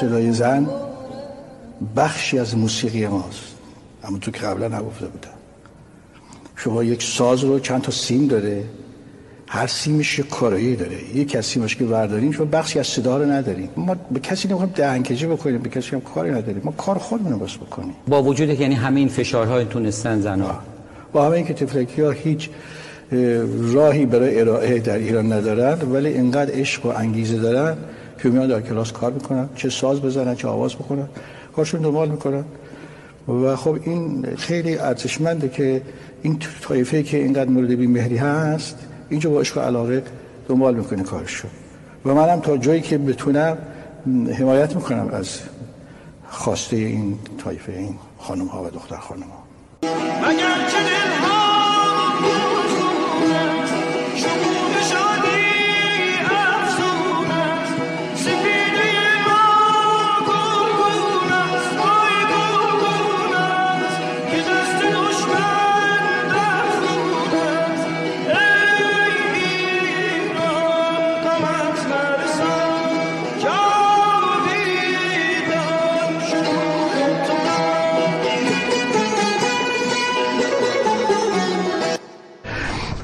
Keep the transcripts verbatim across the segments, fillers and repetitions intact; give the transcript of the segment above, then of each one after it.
صدای زن بخشی از موسیقی ماست، اما تو که قبلا نگفته بودم شما یک ساز رو چند تا سیم داره، هر سیمش کارایی داره، یک از سیمش که برداریم شما بخشی از صدا رو نداریم. ما به کسی نمیخوایم دهنکجی بکنیم، به کسی هم کاری نداریم، ما کار خودمون رو بس بکنیم. با وجودی که یعنی همین فشارها تونستن زنها با همه اینکه تفلکی‌ها هیچ راهی برای ارائه در ایران ندارن، ولی اینقدر عشق و انگیزه دارن که میان در کلاس کار میکنن، چه ساز بزنن چه آواز بکنن، کارشون دنبال میکنن. و خب این خیلی ارزشمنده که این طایفه که اینقدر مورد بی‌مهری هست اینجا با عشق و علاقه دنبال میکنه کارشو. و منم تا جایی که بتونم حمایت میکنم از خواسته این طایفه، این خانم ها و دختر خانم ها.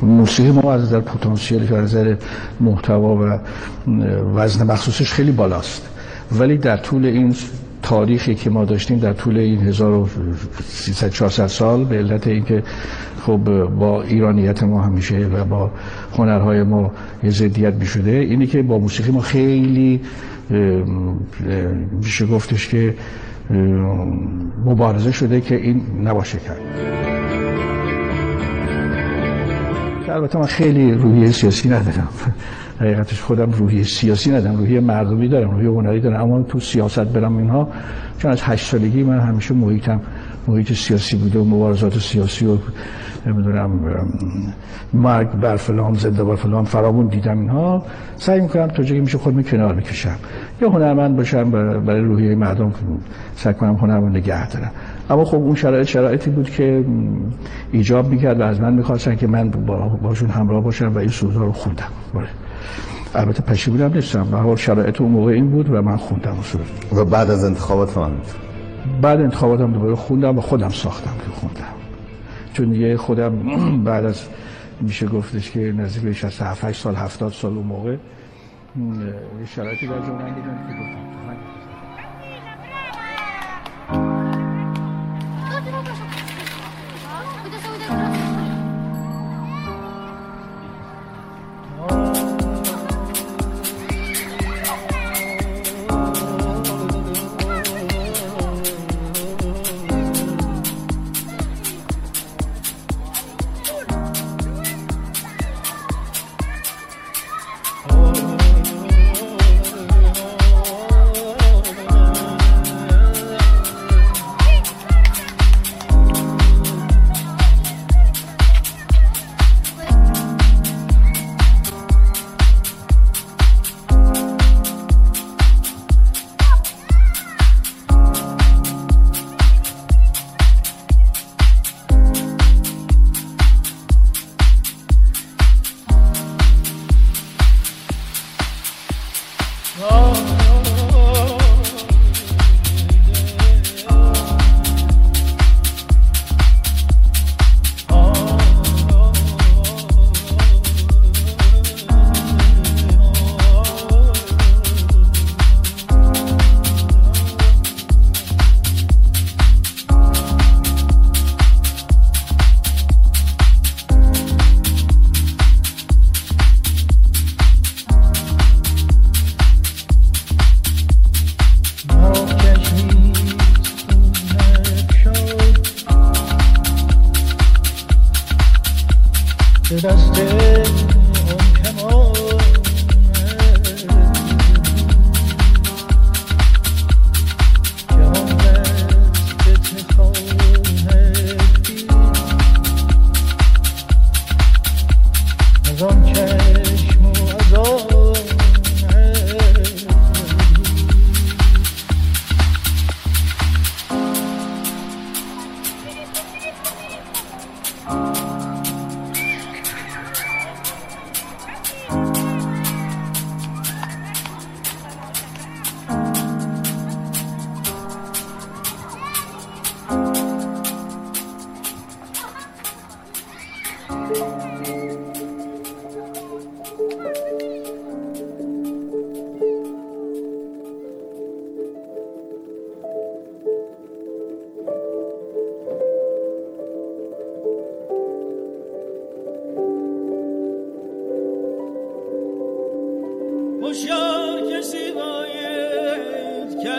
موسیقی ما از نظر پتانسیل که از نظر محتوا و وزن مخصوصش خیلی بالاست، ولی در طول این تاریخی که ما داشتیم، در طول این هزار و سیصد چهارصد سال، به علت اینکه خب با ایرانیت ما همیشه و با هنرهای ما یه ضدیت می‌شده، اینی که با موسیقی ما خیلی میشه گفتش که مبارزه شده که این نباشه کرد. البته من خیلی روحیه سیاسی ندارم، حقیقتش خودم روحیه سیاسی ندارم، روحیه مردمی دارم، روحیه هنری دارم، اما تو سیاست برم اینها چون از هشت سالگی من همیشه محیطم محیط سیاسی بوده و مبارزات سیاسی و نمیدونم مرگ بر فلان زنده بر فلان فراون دیدم، اینها سعی میکنم تا جایی میشه خودم کنار بکشم، یا هنرمند باشم برای روحیه مردم سعی کنم هنرمو نگه دارم. اما خب اون شرایط شرایطی بود که ایجاب میکرد و از من میخواستن که من باشون همراه باشم و این سوزها رو خوندم. البته پشیمونم نیستم، به هر حال شرایط اون موقع این بود و من خوندم اون سوز. و بعد از انتخابات فهمید. بعد انتخاباتم دوباره خوندم و خودم ساختم که خوندم، چون دیگه خودم بعد از میشه گفتش که نزدیک شصت و هفت سال هفتاد سال اون موقع شرایطی در جامعه دیدم که گفتم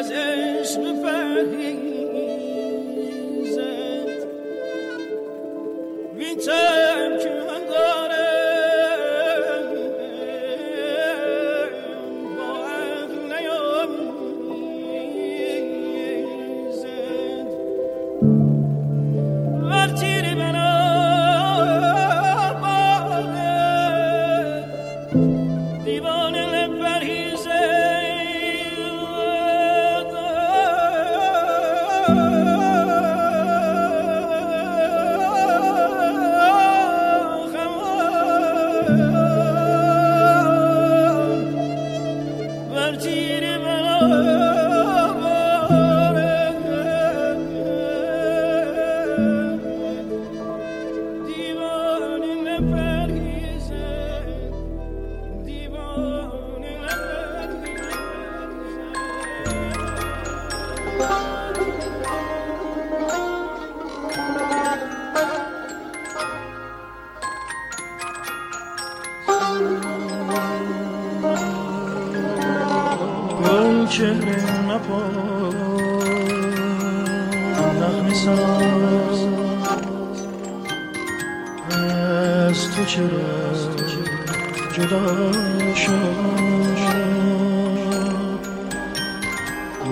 از عشق فرهیزد میتم که من دارم با عقل نیامیزد بر تیر من آماده دیوان لب فرهیزد چهره نپاس زخم ساز از تو چرا جدا شد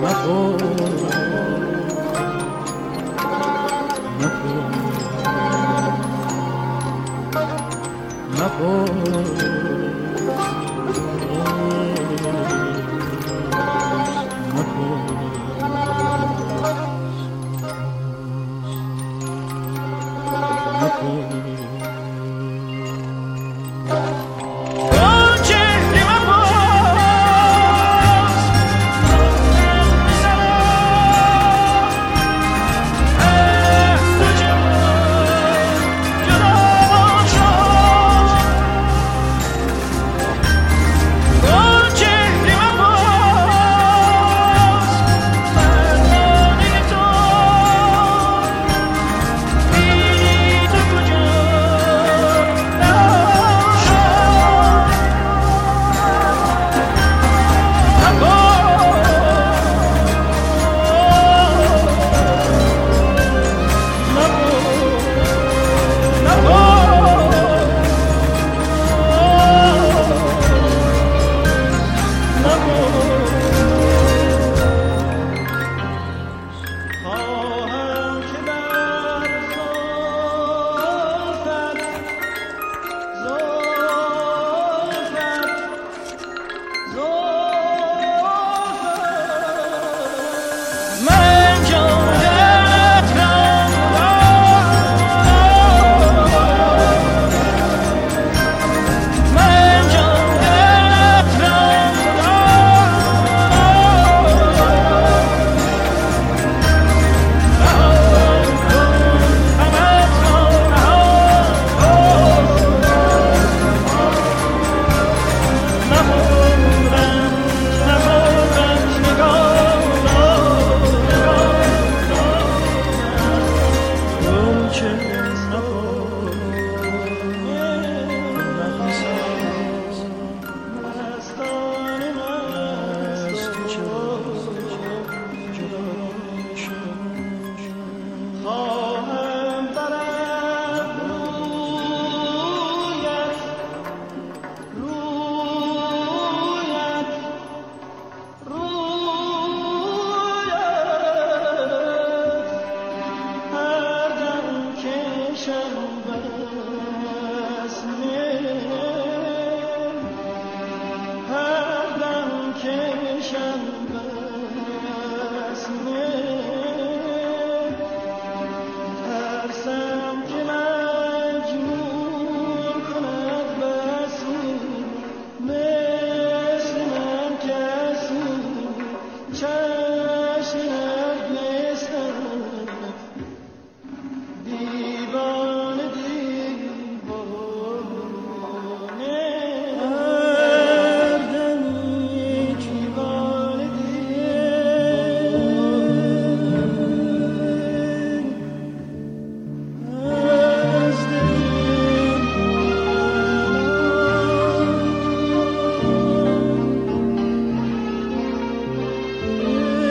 مپاس مپاس مپاس Thank you.